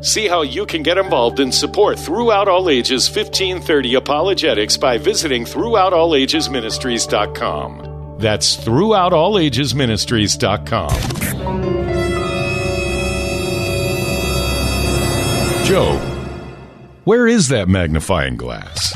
See how you can get involved and support Throughout All Ages 1530 Apologetics by visiting ThroughoutAllAgesMinistries.com. That's ThroughoutAllAgesMinistries.com. Joe, where is that magnifying glass?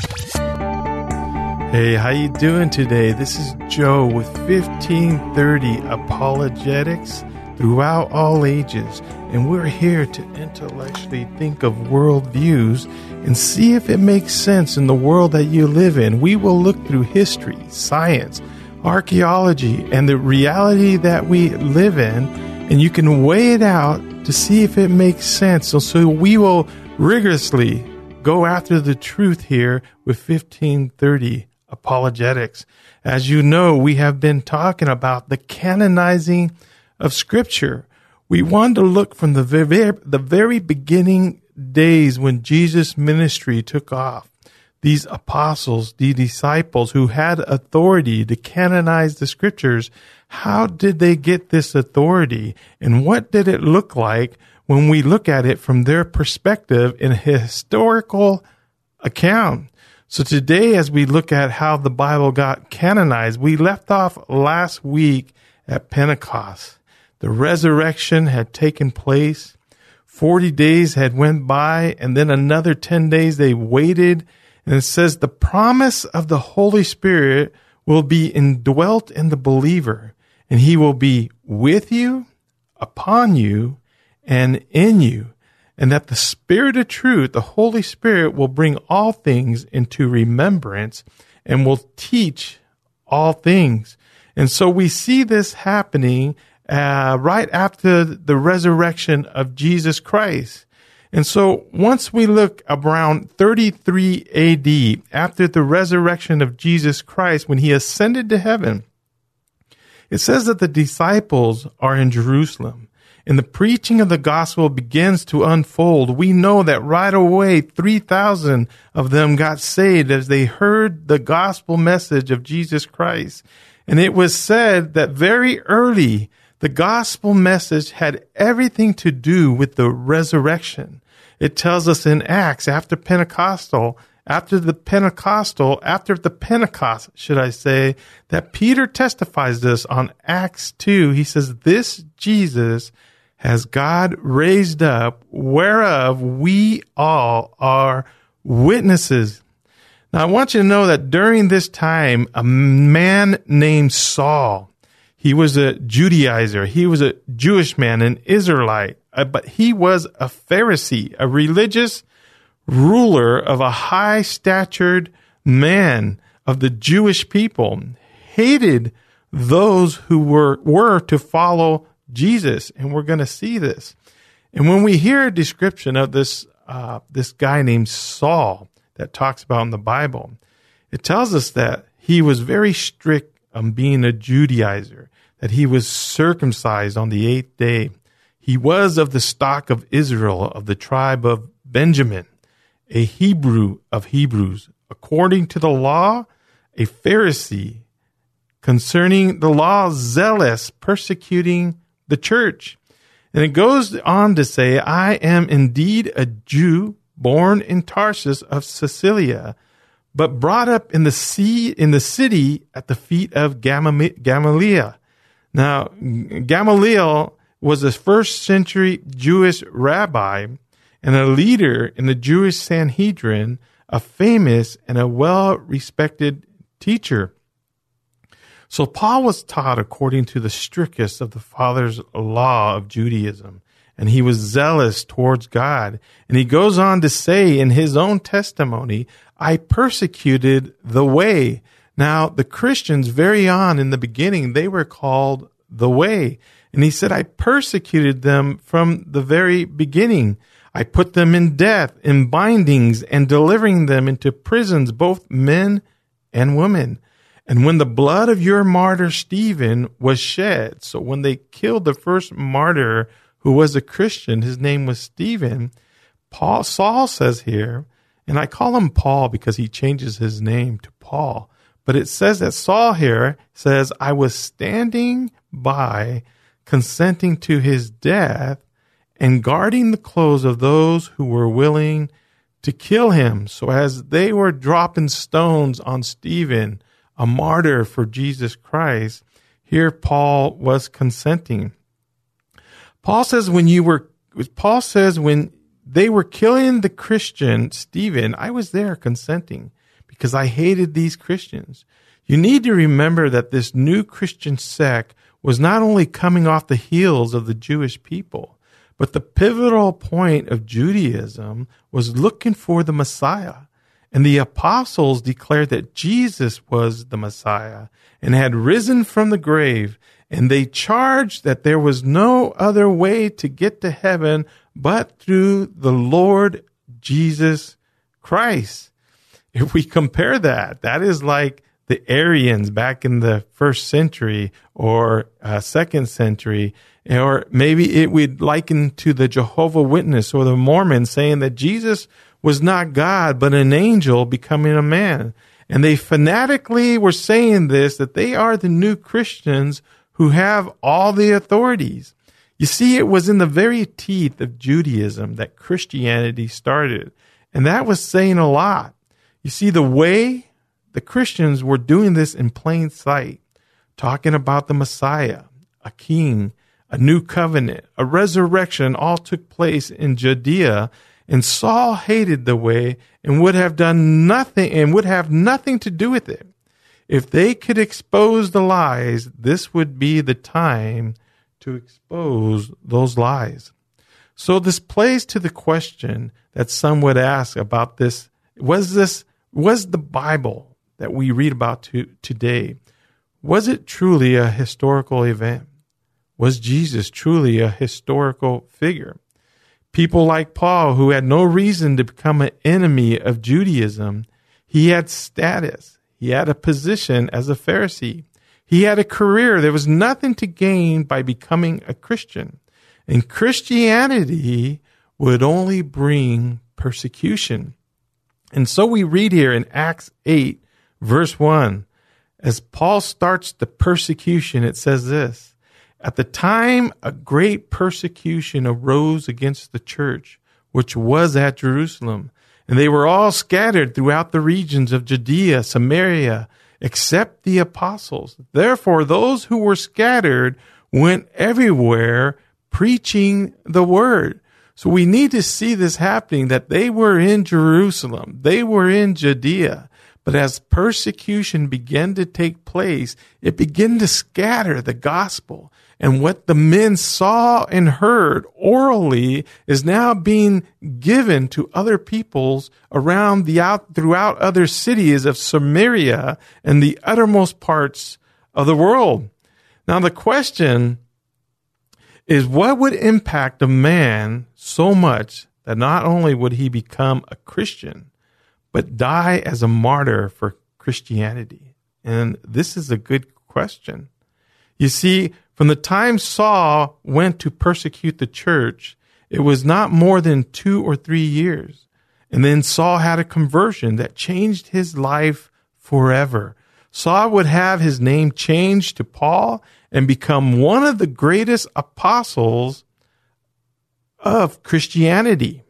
Hey, how you doing today? This is Joe with 1530 Apologetics. Throughout all ages, and we're here to intellectually think of worldviews and see if it makes sense in the world that you live in. We will look through history, science, archaeology, and the reality that we live in, and you can weigh it out to see if it makes sense. So we will rigorously go after the truth here with 1530 Apologetics. As you know, we have been talking about the canonizing of Scripture. We want to look from the very beginning days when Jesus' ministry took off. These apostles, the disciples who had authority to canonize the Scriptures, how did they get this authority? And what did it look like when we look at it from their perspective in a historical account? So today, as we look at how the Bible got canonized, we left off last week at Pentecost. The resurrection had taken place, 40 days had went by, and then another 10 days they waited, and it says the promise of the Holy Spirit will be indwelt in the believer, and he will be with you, upon you, and in you, and that the Spirit of truth, the Holy Spirit, will bring all things into remembrance and will teach all things. And so we see this happening right after the resurrection of Jesus Christ. And so once we look around 33 AD, after the resurrection of Jesus Christ, when he ascended to heaven, it says that the disciples are in Jerusalem, and the preaching of the gospel begins to unfold. We know that right away, 3,000 of them got saved as they heard the gospel message of Jesus Christ. And it was said that very early, the gospel message had everything to do with the resurrection. It tells us in Acts, after the Pentecost, that Peter testifies this on Acts 2. He says, "This Jesus has God raised up, whereof we all are witnesses." Now, I want you to know that during this time, a man named Saul, he was a Judaizer. He was a Jewish man, an Israelite, but he was a Pharisee, a religious ruler of a high-statured man of the Jewish people, hated those who were to follow Jesus, and we're going to see this. And when we hear a description of this guy named Saul, that talks about in the Bible, it tells us that he was very strict on being a Judaizer, that he was circumcised on the eighth day. He was of the stock of Israel, of the tribe of Benjamin, a Hebrew of Hebrews, according to the law, a Pharisee, concerning the law, zealous, persecuting the church. And it goes on to say, "I am indeed a Jew, born in Tarsus of Cilicia, but brought up in the city at the feet of Gamaliel." Now, Gamaliel was a first-century Jewish rabbi and a leader in the Jewish Sanhedrin, a famous and a well-respected teacher. So Paul was taught according to the strictest of the Father's law of Judaism, and he was zealous towards God. And he goes on to say in his own testimony, "I persecuted the way." Now, the Christians very on in the beginning, they were called the Way. And he said, I persecuted them from the very beginning. I put them in death, in bindings, and delivering them into prisons, both men and women. And when the blood of your martyr Stephen was shed, so when they killed the first martyr who was a Christian, his name was Stephen, Saul says here, and I call him Paul because he changes his name to Paul, but it says that Saul here says, I was standing by, consenting to his death, and guarding the clothes of those who were willing to kill him. So as they were dropping stones on Stephen, a martyr for Jesus Christ, here Paul was consenting. Paul says when they were killing the Christian Stephen, I was there consenting because I hated these Christians. You need to remember that this new Christian sect was not only coming off the heels of the Jewish people, but the pivotal point of Judaism was looking for the Messiah. And the apostles declared that Jesus was the Messiah and had risen from the grave, and they charged that there was no other way to get to heaven but through the Lord Jesus Christ. If we compare that, that is like the Arians back in the first century or second century, or maybe it would liken to the Jehovah's Witness or the Mormons saying that Jesus was not God, but an angel becoming a man. And they fanatically were saying this, that they are the new Christians who have all the authorities. You see, it was in the very teeth of Judaism that Christianity started. And that was saying a lot. You see, the way the Christians were doing this in plain sight, talking about the Messiah, a king, a new covenant, a resurrection, all took place in Judea. And Saul hated the way and would have nothing to do with it. If they could expose the lies, this would be the time to expose those lies. So this plays to the question that some would ask about this. Was the Bible that we read about today, was it truly a historical event? Was Jesus truly a historical figure? People like Paul, who had no reason to become an enemy of Judaism, he had status, he had a position as a Pharisee, he had a career. There was nothing to gain by becoming a Christian. And Christianity would only bring persecution. And so we read here in Acts 8, verse 1, as Paul starts the persecution, it says this, at the time, a great persecution arose against the church, which was at Jerusalem, and they were all scattered throughout the regions of Judea, Samaria, except the apostles. Therefore, those who were scattered went everywhere preaching the word. So we need to see this happening, that they were in Jerusalem, they were in Judea. But as persecution began to take place, it began to scatter the gospel. And what the men saw and heard orally is now being given to other peoples around throughout other cities of Samaria and the uttermost parts of the world. Now the question is, what would impact a man so much that not only would he become a Christian, but die as a martyr for Christianity? And this is a good question. You see, from the time Saul went to persecute the church, it was not more than 2 or 3 years. And then Saul had a conversion that changed his life forever. Saul would have his name changed to Paul and become one of the greatest apostles of Christianity.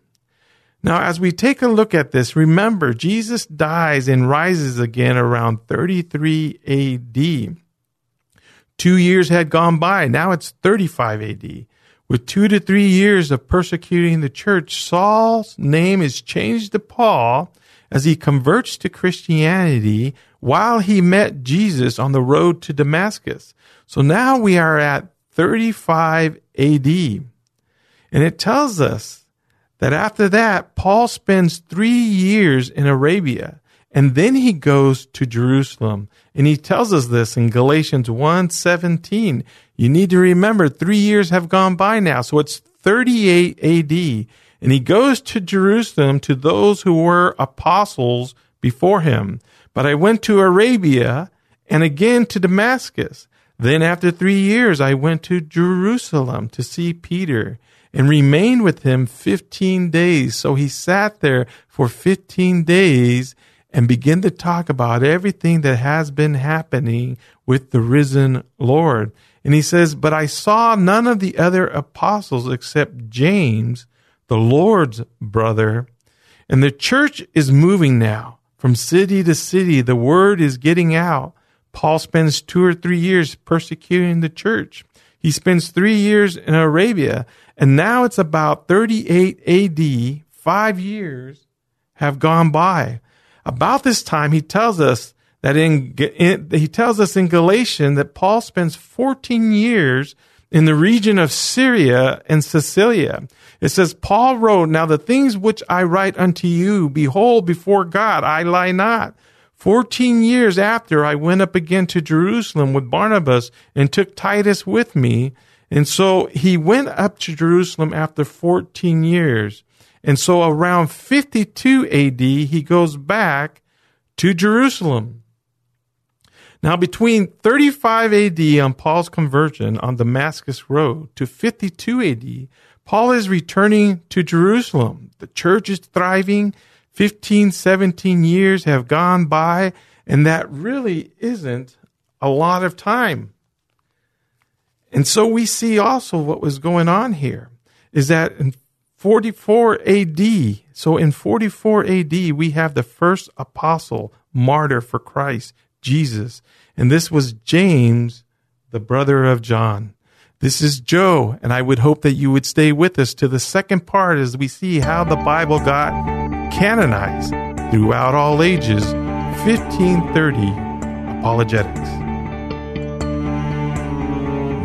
Now, as we take a look at this, remember, Jesus dies and rises again around 33 A.D. 2 years had gone by. Now it's 35 A.D. With 2 to 3 years of persecuting the church, Saul's name is changed to Paul as he converts to Christianity while he met Jesus on the road to Damascus. So now we are at 35 A.D. And it tells us that after that, Paul spends 3 years in Arabia, And then he goes to Jerusalem, and he tells us this in Galatians 1:17. You need to remember, 3 years have gone by now, so it's 38 AD. And he goes to Jerusalem to those who were apostles before him. But I went to Arabia and again to Damascus. Then after 3 years, I went to Jerusalem to see Peter and remained with him 15 days. So he sat there for 15 days and begin to talk about everything that has been happening with the risen Lord. And he says, but I saw none of the other apostles except James, the Lord's brother. And the church is moving now from city to city. The word is getting out. Paul spends 2 or 3 years persecuting the church. He spends 3 years in Arabia. And now it's about 38 AD, 5 years have gone by. About this time, he tells us that in Galatians that Paul spends 14 years in the region of Syria and Cilicia. It says, Paul wrote, now the things which I write unto you, behold, before God, I lie not. 14 years after, I went up again to Jerusalem with Barnabas and took Titus with me. And so he went up to Jerusalem after 14 years. And so around 52 AD, he goes back to Jerusalem. Now, between 35 AD on Paul's conversion on Damascus Road to 52 AD, Paul is returning to Jerusalem. The church is thriving. 15, 17 years have gone by, and that really isn't a lot of time. And so we see also what was going on here is that in 44 AD, so in 44 AD, we have the first apostle, martyr for Christ, Jesus. And this was James, the brother of John. This is Joe, and I would hope that you would stay with us to the second part as we see how the Bible got canonized throughout all ages, 1530 Apologetics.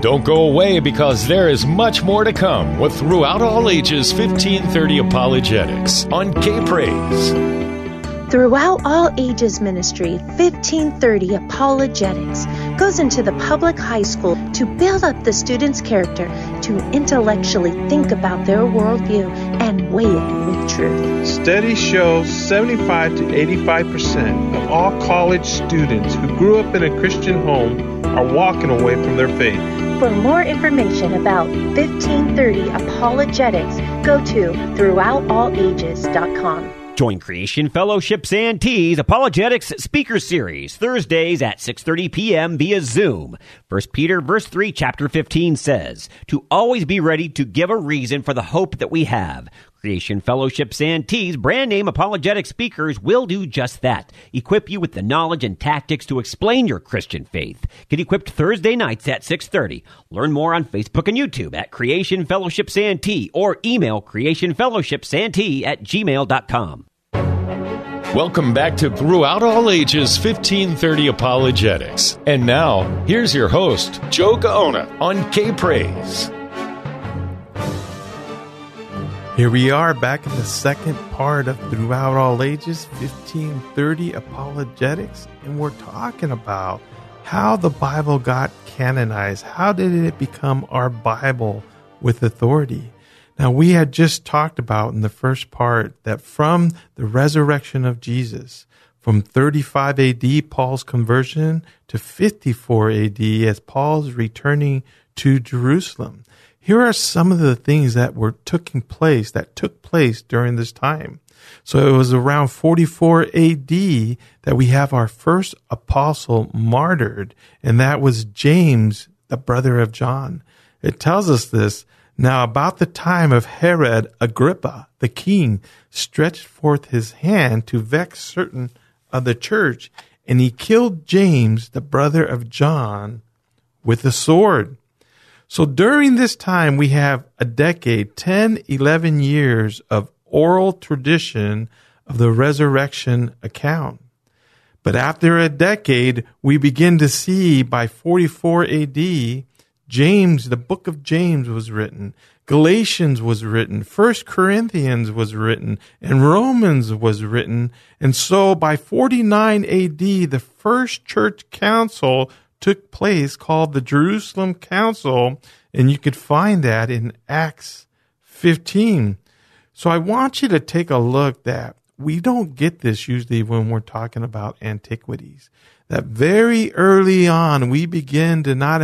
Don't go away, because there is much more to come with Throughout All Ages 1530 Apologetics on K-Praise. Throughout All Ages Ministry 1530 Apologetics goes into the public high school to build up the students' character, to intellectually think about their worldview and weigh it with truth. Studies show 75 to 85% of all college students who grew up in a Christian home are walking away from their faith. For more information about 1530 Apologetics, go to throughoutallages.com. Join Creation Fellowship Santee's Apologetics Speaker Series, Thursdays at 6:30 p.m. via Zoom. 1 Peter verse 3, chapter 15 says, to always be ready to give a reason for the hope that we have. Creation Fellowship Santee's brand name apologetic speakers will do just that. Equip you with the knowledge and tactics to explain your Christian faith. Get equipped Thursday nights at 6:30. Learn more on Facebook and YouTube at Creation Fellowship Santee, or email creationfellowshipsantee@gmail.com. Welcome back to Throughout All Ages 1530 Apologetics. And now, here's your host, Joe Gaona, on K-Praise. Here we are back in the second part of Throughout All Ages 1530 Apologetics, and we're talking about how the Bible got canonized. How did it become our Bible with authority? Now, we had just talked about in the first part that from the resurrection of Jesus, from 35 AD, Paul's conversion, to 54 AD, as Paul's returning to Jerusalem, here are some of the things that took place during this time. So it was around 44 AD that we have our first apostle martyred, and that was James, the brother of John. It tells us this. Now, about the time of Herod Agrippa, the king stretched forth his hand to vex certain of the church, and he killed James, the brother of John, with a sword. So during this time, we have a decade, 10, 11 years of oral tradition of the resurrection account. But after a decade, we begin to see by 44 AD, James, the book of James was written, Galatians was written, 1 Corinthians was written, and Romans was written. And so by 49 AD, the first church council took place called the Jerusalem Council, and you could find that in Acts 15. So I want you to take a look that we don't get this usually when we're talking about antiquities. That very early on, we begin to not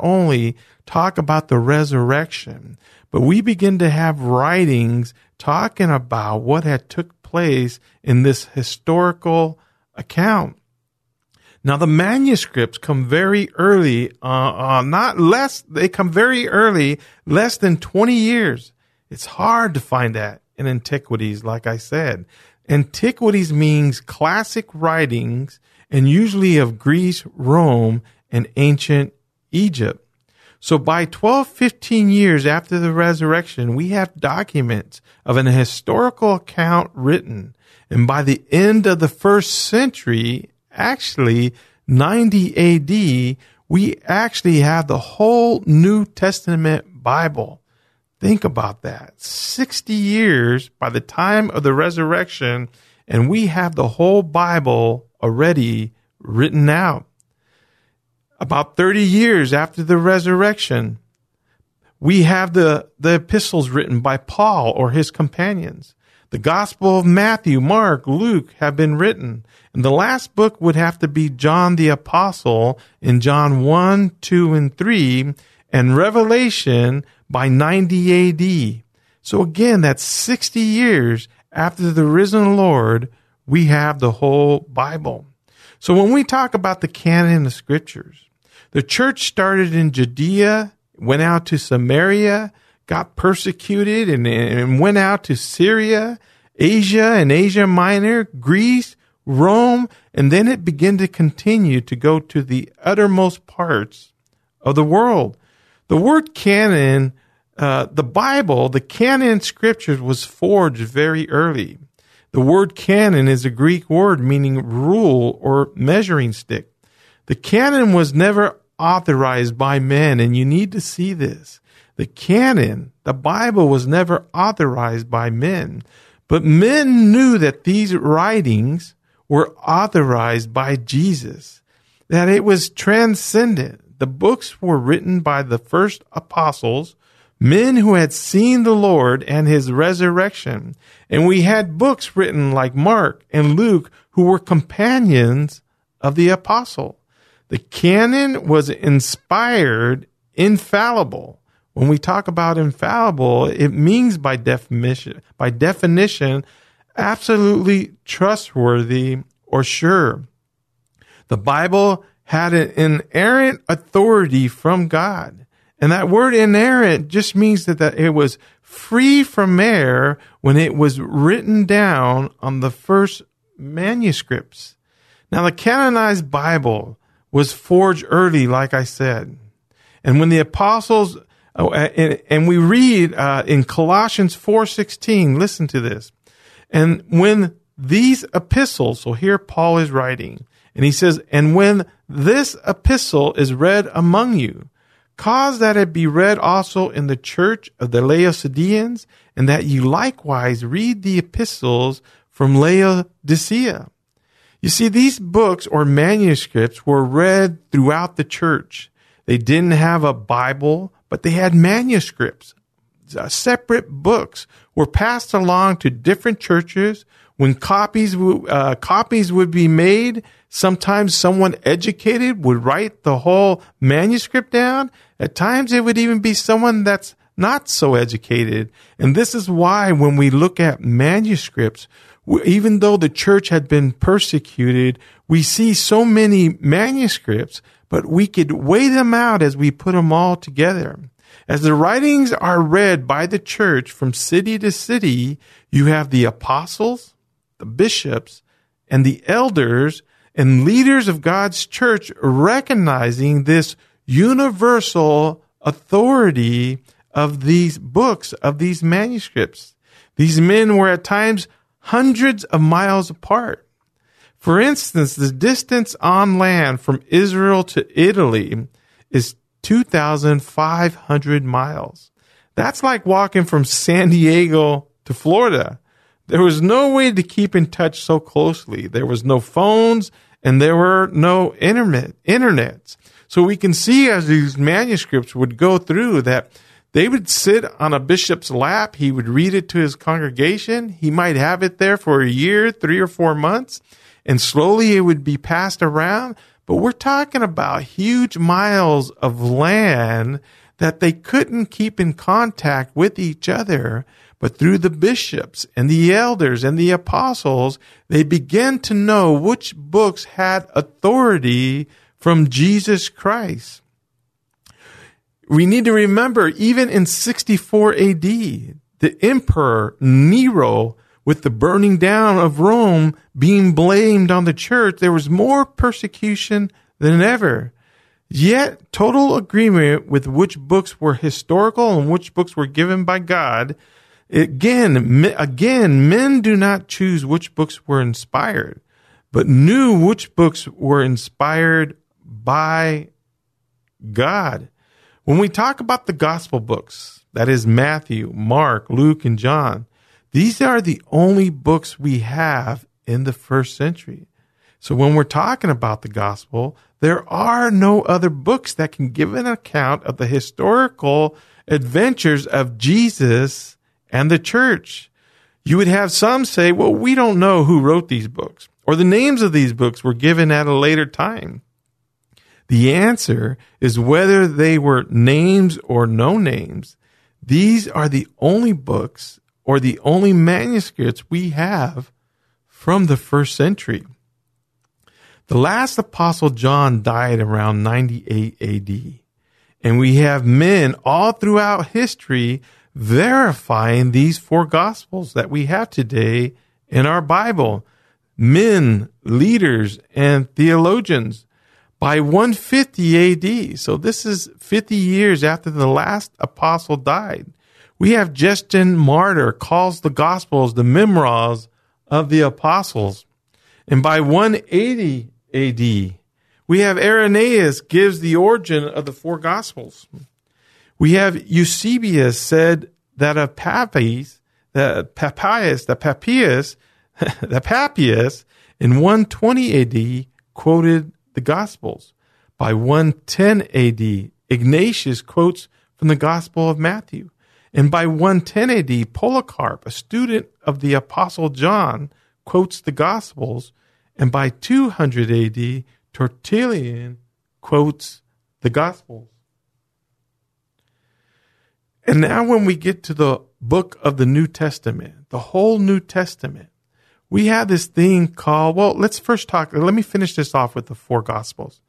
only talk about the resurrection, but we begin to have writings talking about what had took place in this historical account. Now, the manuscripts come very early, less than 20 years. It's hard to find that in antiquities, like I said. Antiquities means classic writings, and usually of Greece, Rome, and ancient Egypt. So by 15 years after the resurrection, we have documents of an historical account written. And by the end of the first century, actually 90 AD, we actually have the whole New Testament Bible. Think about that. 60 years by the time of the resurrection, and we have the whole Bible already written out. About 30 years after the resurrection, we have the epistles written by Paul or his companions. The Gospel of Matthew, Mark, Luke have been written. And the last book would have to be John the Apostle in John 1, 2, and 3, and Revelation by 90 AD. So again, that's 60 years after the risen Lord, we have the whole Bible. So when we talk about the canon of scriptures, the church started in Judea, went out to Samaria, got persecuted, and went out to Syria, Asia and Asia Minor, Greece, Rome, and then it began to continue to go to the uttermost parts of the world. The word canon, the Bible, the canon scriptures was forged very early. The word canon is a Greek word meaning rule or measuring stick. The canon was never authorized by men, and you need to see this. The canon, the Bible, was never authorized by men, but men knew that these writings were authorized by Jesus, that it was transcendent. The books were written by the first apostles, men who had seen the Lord and his resurrection. And we had books written like Mark and Luke, who were companions of the apostle. The canon was inspired, infallible. When we talk about infallible, it means by definition, absolutely trustworthy or sure. The Bible had an inerrant authority from God. And that word inerrant just means that it was free from error when it was written down on the first manuscripts. Now, the canonized Bible was forged early, like I said. And when the apostles, and we read in Colossians 4:16, listen to this. And when these epistles, so here Paul is writing, and he says, and when this epistle is read among you, cause that it be read also in the church of the Laodiceans, and that you likewise read the epistles from Laodicea. You see, these books or manuscripts were read throughout the church. They didn't have a Bible, but they had manuscripts. Separate books were passed along to different churches. When copies would be made, sometimes someone educated would write the whole manuscript down. At times it would even be someone that's not so educated. And this is why when we look at manuscripts, even though the church had been persecuted, we see so many manuscripts, but we could weigh them out as we put them all together. As the writings are read by the church from city to city, you have the apostles, the bishops, and the elders and leaders of God's church recognizing this universal authority of these books, of these manuscripts. These men were at times hundreds of miles apart. For instance, the distance on land from Israel to Italy is 2,500 miles. That's like walking from San Diego to Florida. There was no way to keep in touch so closely. There was no phones, and there were no internets. So we can see as these manuscripts would go through that they would sit on a bishop's lap. He would read it to his congregation. He might have it there for a year, 3 or 4 months, and slowly it would be passed around. But we're talking about huge miles of land that they couldn't keep in contact with each other, but through the bishops and the elders and the apostles, they began to know which books had authority from Jesus Christ. We need to remember, even in 64 AD, the emperor Nero, with the burning down of Rome being blamed on the church, there was more persecution than ever. Yet, total agreement with which books were historical and which books were given by God. Again, men do not choose which books were inspired, but knew which books were inspired by God. When we talk about the gospel books, that is Matthew, Mark, Luke, and John, these are the only books we have in the first century. So when we're talking about the gospel, there are no other books that can give an account of the historical adventures of Jesus and the church. You would have some say, well, we don't know who wrote these books, or the names of these books were given at a later time. The answer is whether they were names or no names. These are the only books or the only manuscripts we have from the first century. The last apostle John died around 98 AD, and we have men all throughout history verifying these four gospels that we have today in our Bible. Men, leaders, and theologians. By 150 AD, so this is 50 years after the last apostle died, we have Justin Martyr calls the gospels the memoirs of the apostles. And by 180 AD, we have Irenaeus gives the origin of the four Gospels. We have Eusebius said that of Papias, the Papias in 120 AD quoted the Gospels. By 110 AD, Ignatius quotes from the Gospel of Matthew. And by 110 AD, Polycarp, a student of the Apostle John, quotes the Gospels, and by 200 AD, Tertullian quotes the Gospels. And now when we get to the book of the New Testament, the whole New Testament, we have this thing called, well, let me finish this off with the four Gospels.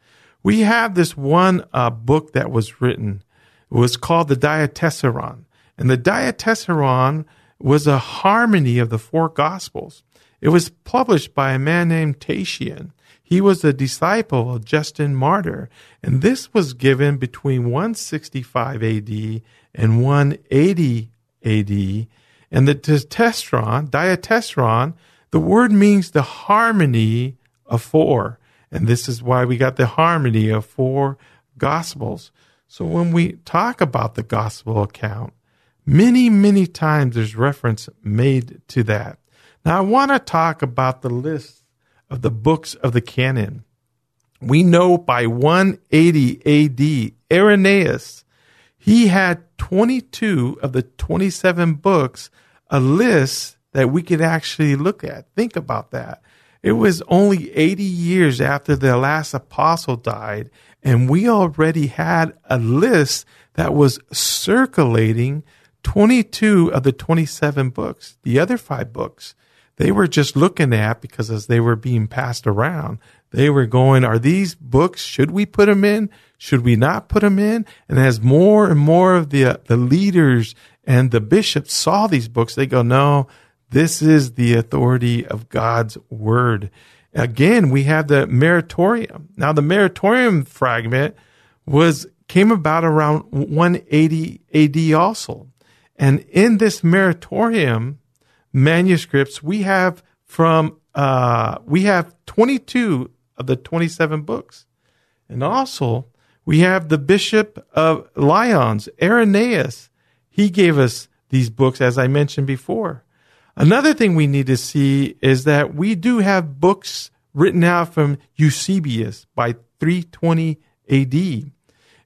We have this one book that was written. It was called the Diatessaron. And the Diatessaron was a harmony of the four Gospels. It was published by a man named Tatian. He was a disciple of Justin Martyr, and this was given between 165 AD and 180 AD. And the Diatessaron, the word means the harmony of four. And this is why we got the harmony of four Gospels. So when we talk about the Gospel account, many, many times there's reference made to that. Now, I want to talk about the list of the books of the canon. We know by 180 AD, Irenaeus, he had 22 of the 27 books, a list that we could actually look at. Think about that. It was only 80 years after the last apostle died, and we already had a list that was circulating 22 of the 27 books. The other 5 books, they were just looking at, because as they were being passed around, they were going, are these books, should we put them in? Should we not put them in? And as more and more of the leaders and the bishops saw these books, they go, no, this is the authority of God's word. Again, we have the Meritorium. Now, the Meritorium fragment came about around 180 AD also. And in this Meritorium manuscripts, we have 22 of the 27 books. And also, We have the Bishop of Lyons, Irenaeus. He gave us these books, as I mentioned before. Another thing we need to see is that we do have books written out from Eusebius by 320 AD.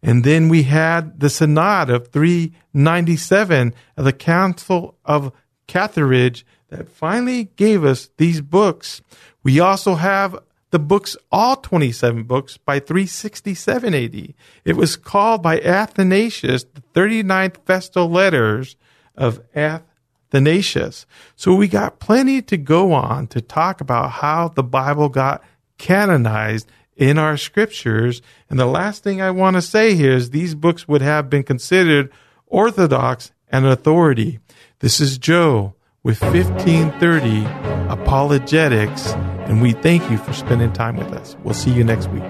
And then we had the Synod of 397 of the Council of Carthage that finally gave us these books. We also have the books, all 27 books, by 367 AD. It was called by Athanasius the 39th Festal Letters of Athanasius. So we got plenty to go on to talk about how the Bible got canonized in our scriptures. And the last thing I want to say here is these books would have been considered orthodox and authority. This is Joe with 1530 Apologetics, and we thank you for spending time with us. We'll see you next week.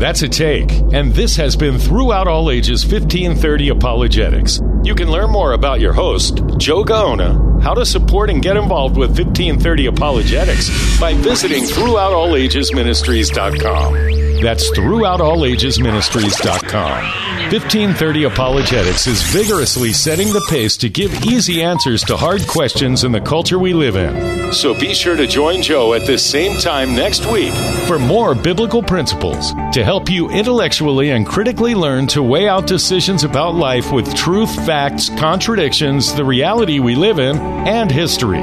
That's a take, and this has been Throughout All Ages 1530 Apologetics. You can learn more about your host, Joe Gaona, how to support and get involved with 1530 Apologetics by visiting ThroughoutAllAgesMinistries.com. That's ThroughoutAllAgesMinistries.com. 1530 Apologetics is vigorously setting the pace to give easy answers to hard questions in the culture we live in. So be sure to join Joe at this same time next week for more biblical principles to help you intellectually and critically learn to weigh out decisions about life with truth, facts, contradictions, the reality we live in, and history.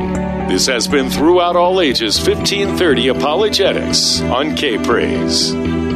This has been Throughout All Ages 1530 Apologetics on K-Praise.